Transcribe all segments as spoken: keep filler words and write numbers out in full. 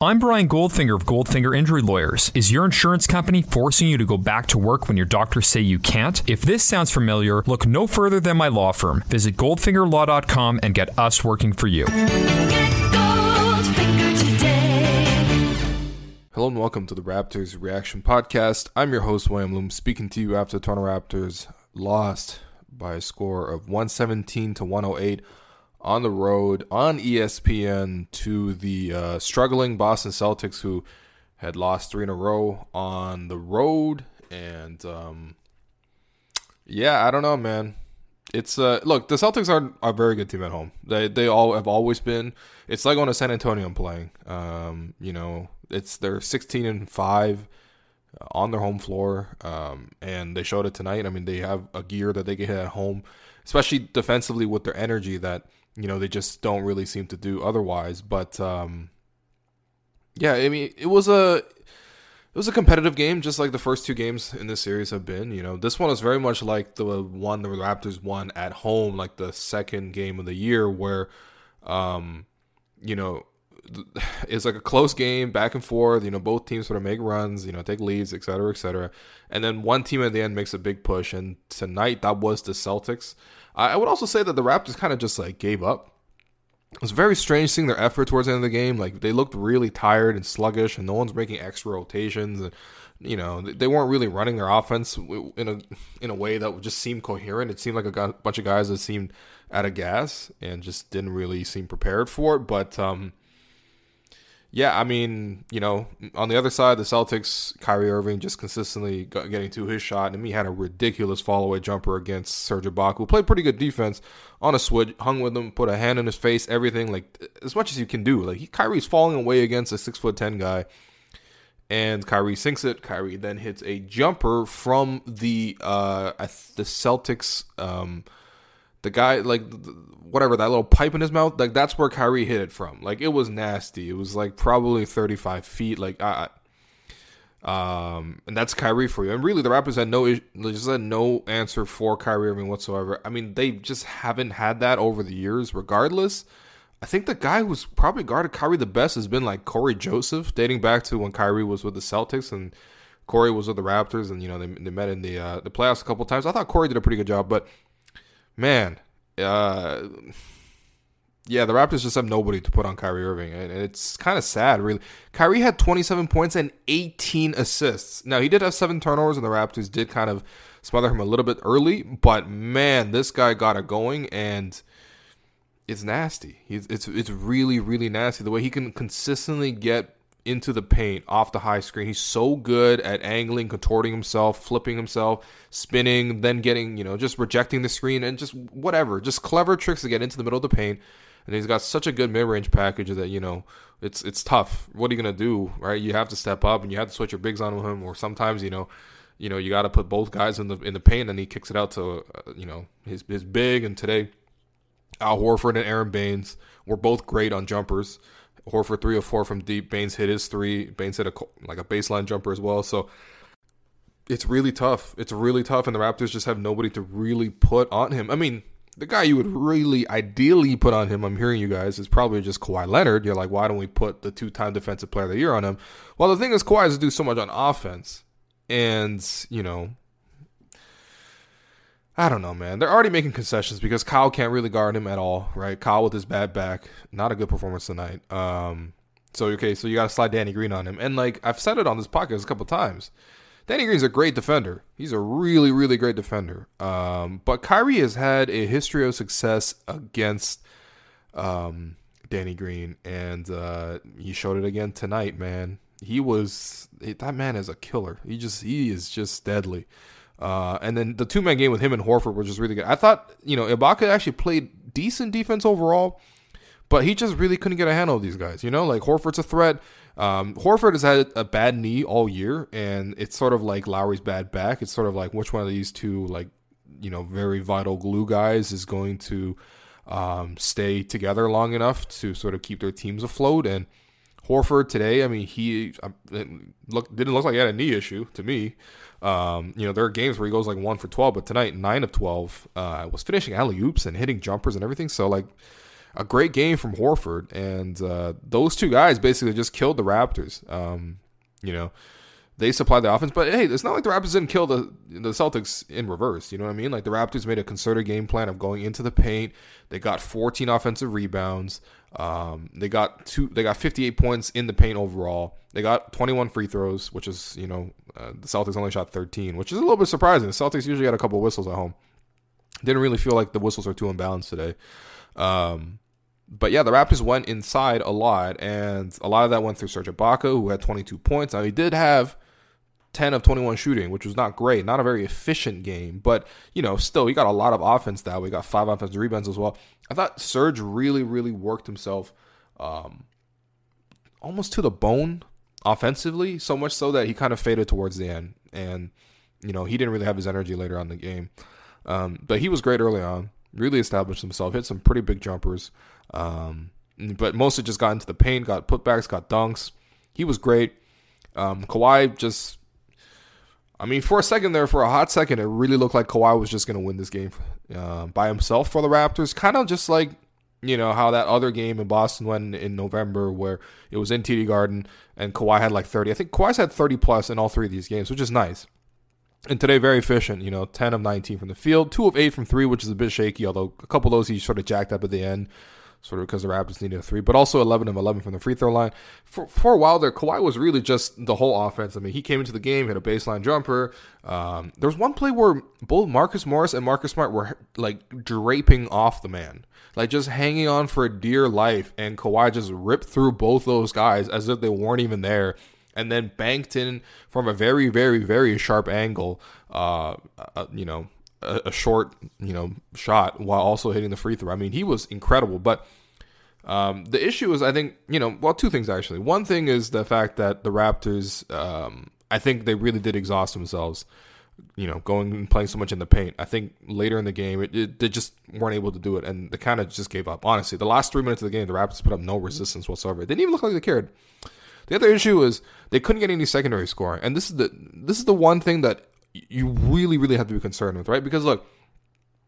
I'm Brian Goldfinger of Goldfinger Injury Lawyers. Is your insurance company forcing you to go back to work when your doctors say you can't? If this sounds familiar, look no further than my law firm. Visit goldfinger law dot com and get us working for you. Get Goldfinger today. Hello and welcome to the Raptors Reaction Podcast. I'm your host, William Loom, speaking to you after the Toronto Raptors lost by a score of one seventeen to one oh eight. On the road, on E S P N, to the uh, struggling Boston Celtics, who had lost three in a row on the road. And, um, yeah, I don't know, man. It's uh, look, the Celtics are a very good team at home. They they all have always been. It's like going to San Antonio and playing. Um, you know, it's they're sixteen and five on their home floor, um, and they showed it tonight. I mean, they have a gear that they can hit at home, especially defensively with their energy that, you know, they just don't really seem to do otherwise. But um, yeah, I mean, it was a it was a competitive game, just like the first two games in this series have been. You know, this one is very much like the one the Raptors won at home, like the second game of the year, where um, you know, it's like a close game, back and forth. You know, both teams sort of make runs, you know, take leads, et cetera, et cetera, and then one team at the end makes a big push. And tonight, that was the Celtics. I would also say that the Raptors kind of just like gave up. It was very strange seeing their effort towards the end of the game. Like, they looked really tired and sluggish, and no one's making extra rotations. And, you know, they weren't really running their offense in a in a way that would just seem coherent. It seemed like a bunch of guys that seemed out of gas and just didn't really seem prepared for it. But um, yeah, I mean, you know, on the other side, the Celtics, Kyrie Irving just consistently getting to his shot. And he had a ridiculous follow-away jumper against Serge Ibaka, who played pretty good defense on a switch, hung with him, put a hand in his face, everything, like, as much as you can do. Like, he, Kyrie's falling away against a six foot ten guy, and Kyrie sinks it. Kyrie then hits a jumper from the uh, the Celtics, um, the guy, like, whatever, that little pipe in his mouth, like, that's where Kyrie hit it from. Like, it was nasty. It was, like, probably thirty-five feet. Like, I, I um, and that's Kyrie for you. And really, the Raptors had no, just had no answer for Kyrie Irving whatsoever. I mean, they just haven't had that over the years, regardless. I think the guy who's probably guarded Kyrie the best has been, like, Corey Joseph, dating back to when Kyrie was with the Celtics and Corey was with the Raptors, and, you know, they, they met in the, uh, the playoffs a couple times. I thought Corey did a pretty good job, but, man, Uh, yeah, the Raptors just have nobody to put on Kyrie Irving, and it's kind of sad, really. Kyrie had twenty-seven points and eighteen assists. Now, he did have seven turnovers, and the Raptors did kind of smother him a little bit early, but man, this guy got it going, and it's nasty. It's it's, it's really, really nasty, the way he can consistently get into the paint off the high screen. He's so good at angling, contorting himself, flipping himself, spinning, then getting, you know, just rejecting the screen and just whatever, just clever tricks to get into the middle of the paint. And he's got such a good mid-range package that, you know, it's it's tough. What are you going to do, right? You have to step up and you have to switch your bigs on him, or sometimes, you know, you know, you got to put both guys in the in the paint, and he kicks it out to, uh, you know, his his big. And today, Al Horford and Aron Baynes were both great on jumpers. Horford three or four from deep. Baynes hit his three. Baynes hit a like a baseline jumper as well. So it's really tough. It's really tough, and the Raptors just have nobody to really put on him. I mean, the guy you would really ideally put on him, I'm hearing you guys, is probably just Kawhi Leonard. You're like, why don't we put the two-time defensive player of the year on him? Well, the thing is, Kawhi has to do so much on offense, and, you know, I don't know, man. They're already making concessions because Kyle can't really guard him at all, right? Kyle with his bad back. Not a good performance tonight. Um, so, okay, so you got to slide Danny Green on him. And, like, I've said it on this podcast a couple times. Danny Green's a great defender. He's a really, really great defender. Um, but Kyrie has had a history of success against um, Danny Green. And uh, he showed it again tonight, man. He was – that man is a killer. He just – he is just deadly. Uh, and then the two-man game with him and Horford was just really good. I thought, you know, Ibaka actually played decent defense overall, but he just really couldn't get a handle of these guys. You know, like, Horford's a threat. Um, Horford has had a bad knee all year, and it's sort of like Lowry's bad back. It's sort of like which one of these two, like, you know, very vital glue guys is going to um, stay together long enough to sort of keep their teams afloat. And Horford today, I mean, he uh, look, didn't look like he had a knee issue to me. Um, you know, there are games where he goes like one for twelve, but tonight, nine of twelve, uh, was finishing alley-oops and hitting jumpers and everything. So, like, a great game from Horford, and uh, those two guys basically just killed the Raptors. Um, you know, they supplied the offense, but hey, it's not like the Raptors didn't kill the the Celtics in reverse. You know what I mean? Like, the Raptors made a concerted game plan of going into the paint. They got fourteen offensive rebounds. Um, they got two. They got fifty-eight points in the paint overall. They got twenty-one free throws, which is, you know, uh, the Celtics only shot thirteen, which is a little bit surprising. The Celtics usually got a couple whistles at home. Didn't really feel like the whistles are too imbalanced today. Um, but yeah, the Raptors went inside a lot, and a lot of that went through Serge Ibaka, who had twenty-two points. Now, he did have ten of twenty-one shooting, which was not great, not a very efficient game, but, you know, still, he got a lot of offense that way. Got five offensive rebounds as well. I thought Serge really, really worked himself, um, almost to the bone offensively, so much so that he kind of faded towards the end, and, you know, he didn't really have his energy later on in the game. Um, but he was great early on. Really established himself, hit some pretty big jumpers, um, but mostly just got into the paint, got putbacks, got dunks. He was great. Um, Kawhi just, I mean, for a second there, for a hot second, it really looked like Kawhi was just going to win this game uh, by himself for the Raptors, kind of just like, you know, how that other game in Boston went in November where it was in T D Garden and Kawhi had like thirty. I think Kawhi's had thirty plus in all three of these games, which is nice. And today, very efficient, you know, ten of nineteen from the field, two of eight from three, which is a bit shaky, although a couple of those he sort of jacked up at the end, sort of because the Raptors needed a three, but also eleven of eleven from the free throw line. For for a while there, Kawhi was really just the whole offense. I mean, he came into the game, hit a baseline jumper. Um, there was one play where both Marcus Morris and Marcus Smart were, like, draping off the man, like just hanging on for dear life, and Kawhi just ripped through both those guys as if they weren't even there, and then banked in from a very, very, very sharp angle, uh, uh, you know, a, a short, you know, shot while also hitting the free throw. I mean, he was incredible. But um, the issue is, I think, you know, well, two things, actually. One thing is the fact that the Raptors, um, I think they really did exhaust themselves, you know, going and playing so much in the paint. I think later in the game, it, it, they just weren't able to do it, and they kind of just gave up. Honestly, the last three minutes of the game, the Raptors put up no resistance whatsoever. It didn't even look like they cared. The other issue is they couldn't get any secondary scoring, and this is the this is the one thing that you really, really have to be concerned with, right? Because, look,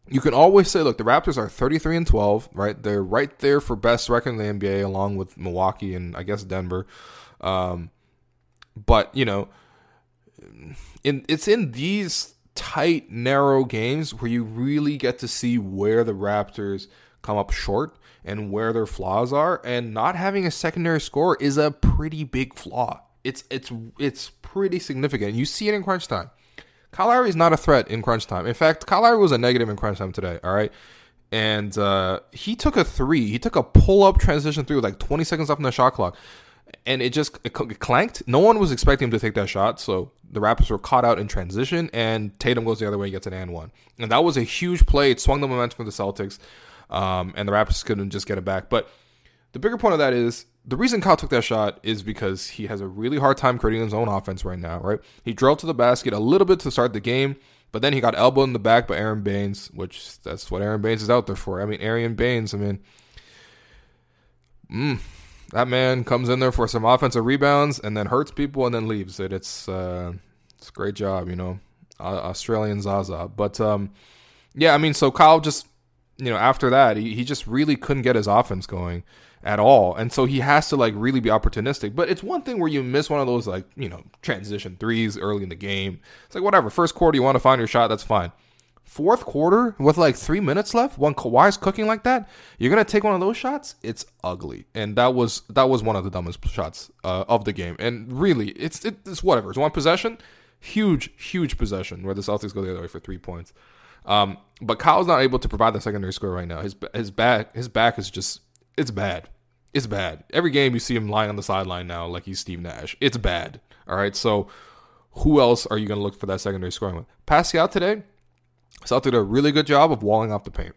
you can always say, look, the Raptors are thirty-three and twelve, right? They're right there for best record in the N B A, along with Milwaukee and, I guess, Denver. Um, but, you know, in, it's in these tight, narrow games where you really get to see where the Raptors come up short and where their flaws are, and not having a secondary score is a pretty big flaw. It's it's it's pretty significant. You see it in crunch time. Kyle Lowry is not a threat in crunch time. In fact, Kyle Lowry was a negative in crunch time today, all right? And uh, he took a three. He took a pull-up transition three with like twenty seconds left on the shot clock, and it just it clanked. No one was expecting him to take that shot, so the Raptors were caught out in transition, and Tatum goes the other way and gets an and one. And that was a huge play. It swung the momentum for the Celtics. Um, and the Raptors couldn't just get it back. But the bigger point of that is the reason Kyle took that shot is because he has a really hard time creating his own offense right now, right? He drove to the basket a little bit to start the game, but then he got elbowed in the back by Aron Baynes, which that's what Aron Baynes is out there for. I mean, Aron Baynes, I mean, mm, that man comes in there for some offensive rebounds and then hurts people and then leaves it. It's, uh, it's a great job, you know, Australian Zaza. But, um, yeah, I mean, so Kyle just... You know, after that, he, he just really couldn't get his offense going at all. And so he has to, like, really be opportunistic. But it's one thing where you miss one of those, like, you know, transition threes early in the game. It's like, whatever. First quarter, you want to find your shot. That's fine. Fourth quarter, with, like, three minutes left, when Kawhi's cooking like that, you're going to take one of those shots? It's ugly. And that was that was one of the dumbest shots uh, of the game. And really, it's, it, it's whatever. It's one possession. Huge, huge possession where the Celtics go the other way for three points. Um, but Kyle's not able to provide the secondary score right now. His his back his back is just it's bad. It's bad. Every game you see him lying on the sideline now like he's Steve Nash. It's bad. All right. So who else are you going to look for that secondary scoring with? Pascal today, Celtics did a really good job of walling off the paint.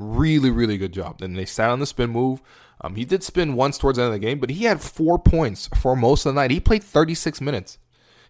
Really, really good job. And they sat on the spin move. Um, he did spin once towards the end of the game, but he had four points for most of the night. He played thirty-six minutes.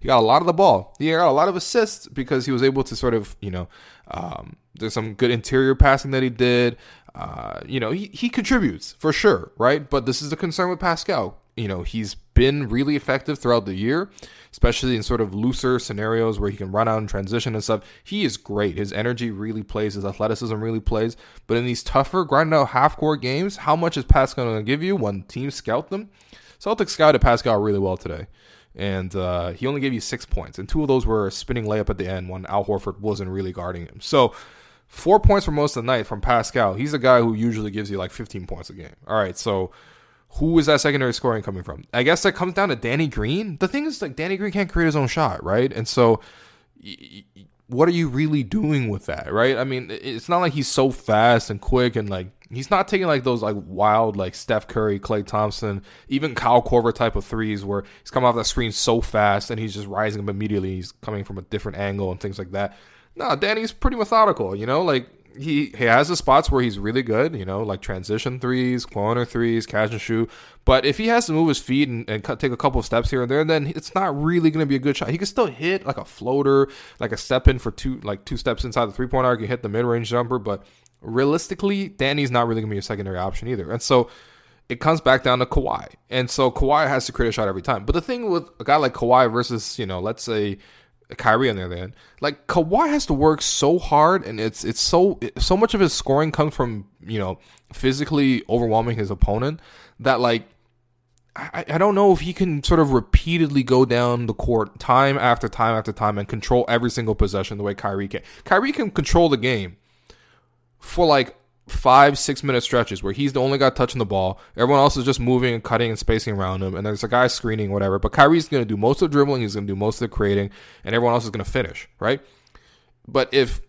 He got a lot of the ball. He got a lot of assists because he was able to sort of, you know, um, there's some good interior passing that he did. Uh, you know, he, he contributes for sure, right? But this is the concern with Pascal. You know, he's been really effective throughout the year, especially in sort of looser scenarios where he can run out and transition and stuff. He is great. His energy really plays. His athleticism really plays. But in these tougher, grind out half-court games, how much is Pascal going to give you when teams scout them? Celtics scouted Pascal really well today. And uh, he only gave you six points. And two of those were a spinning layup at the end when Al Horford wasn't really guarding him. So four points for most of the night from Pascal. He's a guy who usually gives you like fifteen points a game. All right, so who is that secondary scoring coming from? I guess that comes down to Danny Green. The thing is, like, Danny Green can't create his own shot, right? And so y- y- what are you really doing with that, right? I mean, it's not like he's so fast and quick and, like, he's not taking, like, those, like, wild, like, Steph Curry, Clay Thompson, even Kyle Korver type of threes where he's coming off that screen so fast and he's just rising up immediately. He's coming from a different angle and things like that. No, Danny's pretty methodical, you know? Like, He he has the spots where he's really good, you know, like transition threes, corner threes, catch and shoot. But if he has to move his feet and, and cut, take a couple of steps here and there, then it's not really going to be a good shot. He can still hit like a floater, like a step in for two, like two steps inside the three-point arc. You hit the mid-range jumper, but realistically, Danny's not really going to be a secondary option either. And so it comes back down to Kawhi. And so Kawhi has to create a shot every time. But the thing with a guy like Kawhi versus, you know, let's say Kyrie on the other end, like Kawhi has to work so hard, and it's it's so it, so much of his scoring comes from, you know, physically overwhelming his opponent that, like, I, I don't know if he can sort of repeatedly go down the court time after time after time and control every single possession the way Kyrie can. Kyrie can control the game for like five, six minute stretches where he's the only guy touching the ball. Everyone else is just moving and cutting and spacing around him. And there's a guy screening, whatever. But Kyrie's going to do most of the dribbling. He's going to do most of the creating. And everyone else is going to finish, right? But if,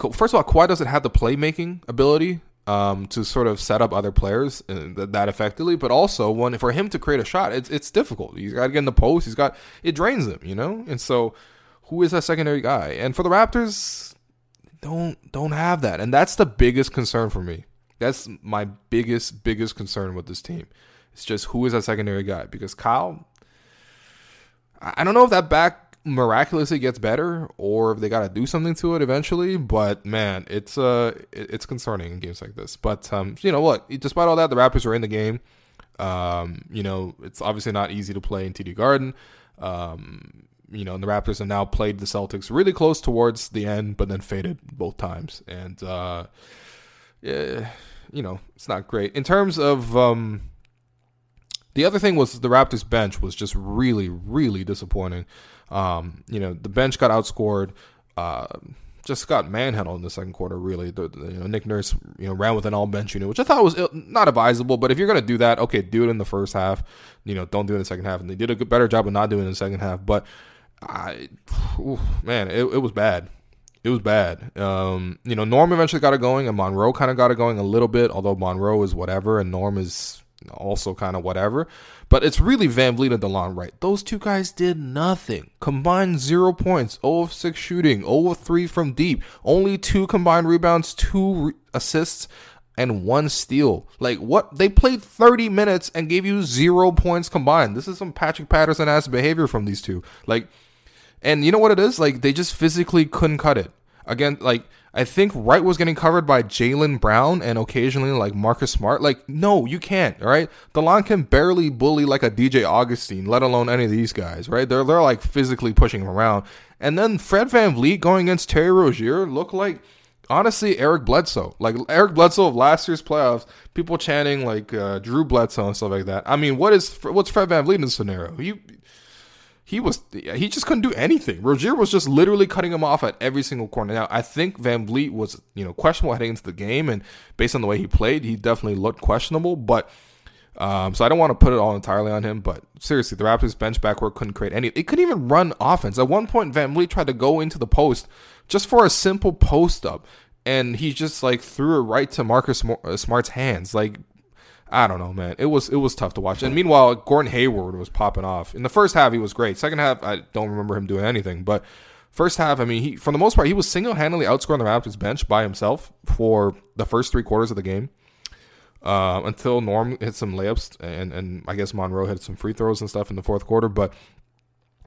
first of all, Kawhi doesn't have the playmaking ability um, to sort of set up other players that effectively. But also, when for him to create a shot, it's, it's difficult. He's got to get in the post. He's got, it drains him, you know? And so, who is that secondary guy? And for the Raptors, don't don't have that. And that's the biggest concern for me. That's my biggest, biggest concern with this team. It's just who is that secondary guy? Because Kyle, I don't know if that back miraculously gets better or if they got to do something to it eventually. But, man, it's uh, it's concerning in games like this. But, um, you know, look, despite all that, the Raptors are in the game. Um, you know, it's obviously not easy to play in T D Garden. Um You know, and the Raptors have now played the Celtics really close towards the end, but then faded both times. And, uh, yeah, you know, it's not great. In terms of um, the other thing was the Raptors bench was just really, really disappointing. Um, you know, the bench got outscored, uh, just got manhandled in the second quarter, really. The, the, you know, Nick Nurse, you know, ran with an all-bench unit, which I thought was Ill- not advisable. But if you're going to do that, okay, do it in the first half. You know, don't do it in the second half. And they did a good, better job of not doing it in the second half. But I, oof, man, it, it was bad. It was bad. Um, you know, Norm eventually got it going, and Monroe kind of got it going a little bit, although Monroe is whatever, and Norm is also kind of whatever. But it's really VanVleet and DeLon Wright. Those two guys did nothing. Combined zero points, zero of six shooting, zero of three from deep, only two combined rebounds, two re- assists, and one steal. Like, what? They played thirty minutes and gave you zero points combined. This is some Patrick Patterson-ass behavior from these two. Like, and you know what it is? Like, they just physically couldn't cut it. Again, like, I think Wright was getting covered by Jaylen Brown and occasionally, like, Marcus Smart. Like, no, you can't, all right? DeLon can barely bully, like, a D J Augustine, let alone any of these guys, right? They're, they're like, physically pushing him around. And then Fred VanVleet going against Terry Rozier looked like, honestly, Eric Bledsoe. Like, Eric Bledsoe of last year's playoffs, people chanting, like, uh, Drew Bledsoe and stuff like that. I mean, what is what's Fred VanVleet in this scenario? You... He was he just couldn't do anything. Rozier was just literally cutting him off at every single corner. Now, I think VanVleet was, you know, questionable heading into the game, and based on the way he played, he definitely looked questionable. But um, so I don't want to put it all entirely on him. But seriously, the Raptors bench backcourt couldn't create any. It couldn't even run offense. At one point, VanVleet tried to go into the post just for a simple post up, and he just like threw it right to Marcus Smart's hands. Like, I don't know, man. It was it was tough to watch. And meanwhile, Gordon Hayward was popping off. In the first half, he was great. Second half, I don't remember him doing anything. But First half, I mean, he for the most part, he was single-handedly outscoring the Raptors bench by himself for the first three quarters of the game uh, until Norm hit some layups and, and I guess Monroe hit some free throws and stuff in the fourth quarter. But,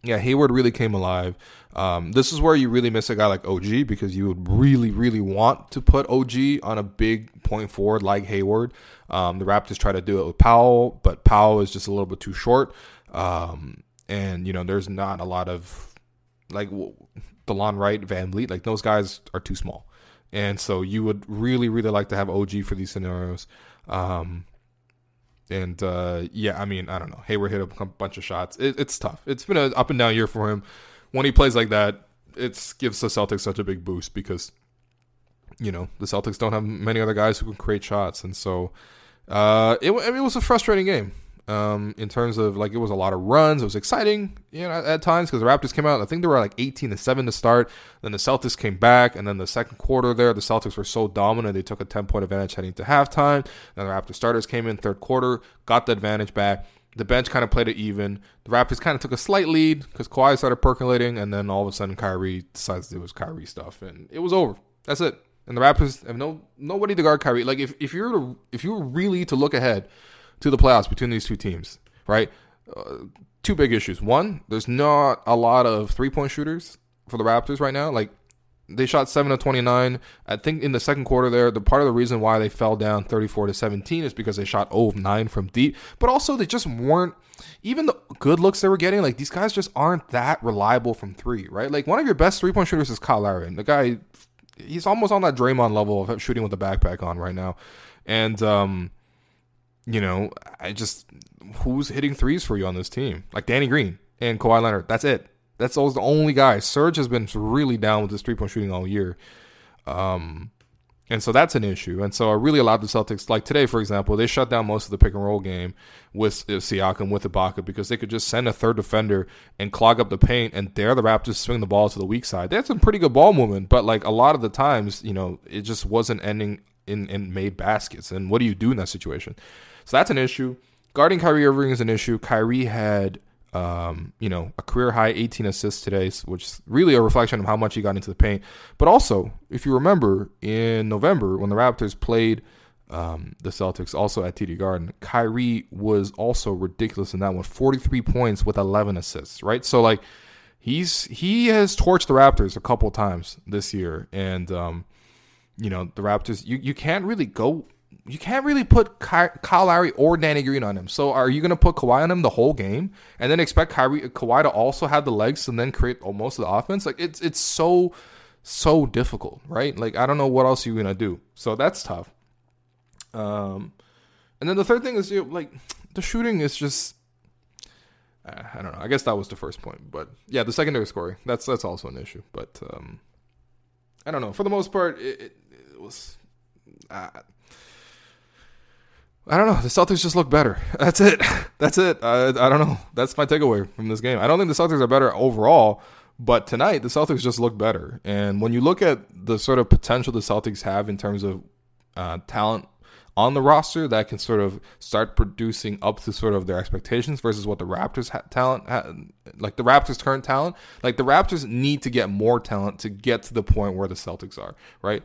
yeah, Hayward really came alive. Um, this is where you really miss a guy like O G because you would really, really want to put O G on a big point forward like Hayward. Um, the Raptors try to do it with Powell, but Powell is just a little bit too short. Um, and, you know, there's not a lot of... like DeLon Wright, VanVleet, like those guys are too small. And so you would really, really like to have O G for these scenarios. Um, and uh, yeah, I mean, I don't know. Hayward hit a bunch of shots. It, it's tough. It's been an up and down year for him. When he plays like that, it gives the Celtics such a big boost because, you know, the Celtics don't have many other guys who can create shots. And so uh, it, I mean, it was a frustrating game. Um, in terms of, like, it was a lot of runs. It was exciting, you know, at, at times because the Raptors came out. I think they were, like, eighteen to seven to start. Then the Celtics came back. And then the second quarter there, the Celtics were so dominant. They took a ten-point advantage heading to halftime. Then the Raptors starters came in third quarter, got the advantage back. The bench kind of played it even. The Raptors kind of took a slight lead because Kawhi started percolating. And then all of a sudden, Kyrie decides it was Kyrie stuff. And it was over. That's it. And the Raptors have no nobody to guard Kyrie. Like, if, if you're to, if you were really to look ahead to the playoffs between these two teams, right? Uh, two big issues. One, there's not a lot of three-point shooters for the Raptors right now. Like, they shot seven of twenty-nine. I think in the second quarter there, the part of the reason why they fell down thirty-four to seventeen is because they shot zero of nine from deep. But also, they just weren't, even the good looks they were getting, like, these guys just aren't that reliable from three, right? Like, one of your best three-point shooters is Kyle Lowry. The guy, he's almost on that Draymond level of shooting with the backpack on right now. And, um... you know, I just, who's hitting threes for you on this team? Like Danny Green and Kawhi Leonard. That's it. That's always the only guy. Serge has been really down with his three-point shooting all year. Um, and so that's an issue. And so I really allowed the Celtics, like today, for example, they shut down most of the pick-and-roll game with Siakam, with Ibaka, because they could just send a third defender and clog up the paint and dare the Raptors swing the ball to the weak side. They had some pretty good ball movement, but like a lot of the times, you know, it just wasn't ending in, in made baskets. And what do you do in that situation? So that's an issue. Guarding Kyrie Irving is an issue. Kyrie had, um, you know, a career-high eighteen assists today, which is really a reflection of how much he got into the paint. But also, if you remember, in November, when the Raptors played um, the Celtics, also at T D Garden, Kyrie was also ridiculous in that one. forty-three points with eleven assists, right? So, like, he's he has torched the Raptors a couple times this year. And, um, you know, the Raptors, you, you can't really go... You can't really put Ky- Kyle Lowry or Danny Green on him. So are you going to put Kawhi on him the whole game and then expect Kyrie, Kawhi to also have the legs and then create most of the offense? Like, it's it's so, so difficult, right? Like, I don't know what else you're going to do. So that's tough. Um, and then the third thing is, you know, like, the shooting is just, I don't know. I guess that was the first point. But, yeah, the secondary scoring, that's that's also an issue. But um, I don't know. For the most part, it, it, it was... Uh, I don't know. The Celtics just look better. That's it. That's it. I, I don't know. That's my takeaway from this game. I don't think the Celtics are better overall, but tonight the Celtics just look better. And when you look at the sort of potential the Celtics have in terms of uh, talent on the roster that can sort of start producing up to sort of their expectations versus what the Raptors ha- talent, ha- like the Raptors' current talent, like the Raptors need to get more talent to get to the point where the Celtics are, right?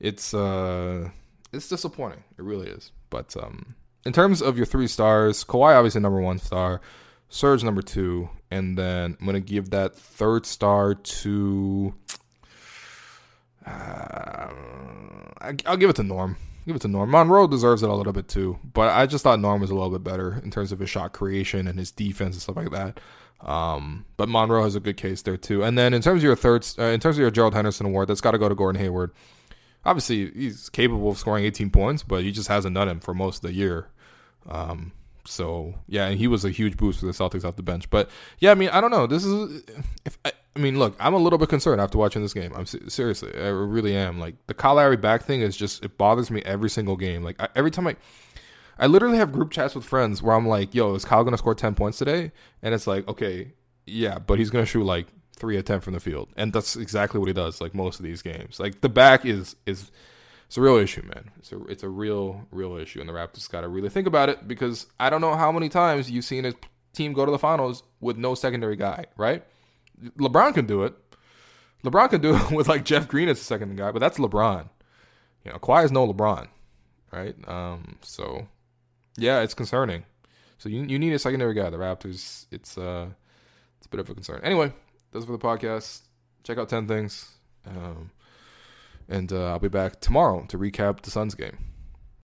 It's uh, it's disappointing. It really is. But um, in terms of your three stars, Kawhi obviously number one star, Serge number two, and then I'm going to give that third star to, uh, I'll give it to Norm. Give it to Norm. Monroe deserves it a little bit too, but I just thought Norm was a little bit better in terms of his shot creation and his defense and stuff like that. Um, but Monroe has a good case there too. And then in terms of your third, uh, in terms of your Gerald Henderson award, that's got to go to Gordon Hayward. Obviously, he's capable of scoring eighteen points, but he just hasn't done him for most of the year. Um, so, yeah, and he was a huge boost for the Celtics off the bench. But, yeah, I mean, I don't know. This is – if I, I mean, look, I'm a little bit concerned after watching this game. I'm seriously, I really am. Like, the Kyle Lowry back thing is just – it bothers me every single game. Like, I, every time I – I literally have group chats with friends where I'm like, yo, is Kyle going to score ten points today? And it's like, okay, yeah, but he's going to shoot, like, three of ten from the field. And that's exactly what he does, like, most of these games. Like, the back is, is it's a real issue, man. It's a, it's a real, real issue, and the Raptors got to really think about it because I don't know how many times you've seen a team go to the finals with no secondary guy, right? LeBron can do it. LeBron could do it with like Jeff Green as the second guy, but that's LeBron. You know, Kawhi is no LeBron, right? Um, so yeah, it's concerning. So you you need a secondary guy. The Raptors, it's uh, it's a bit of a concern. Anyway, that's for the podcast. Check out ten things, um, and uh, I'll be back tomorrow to recap the Suns game.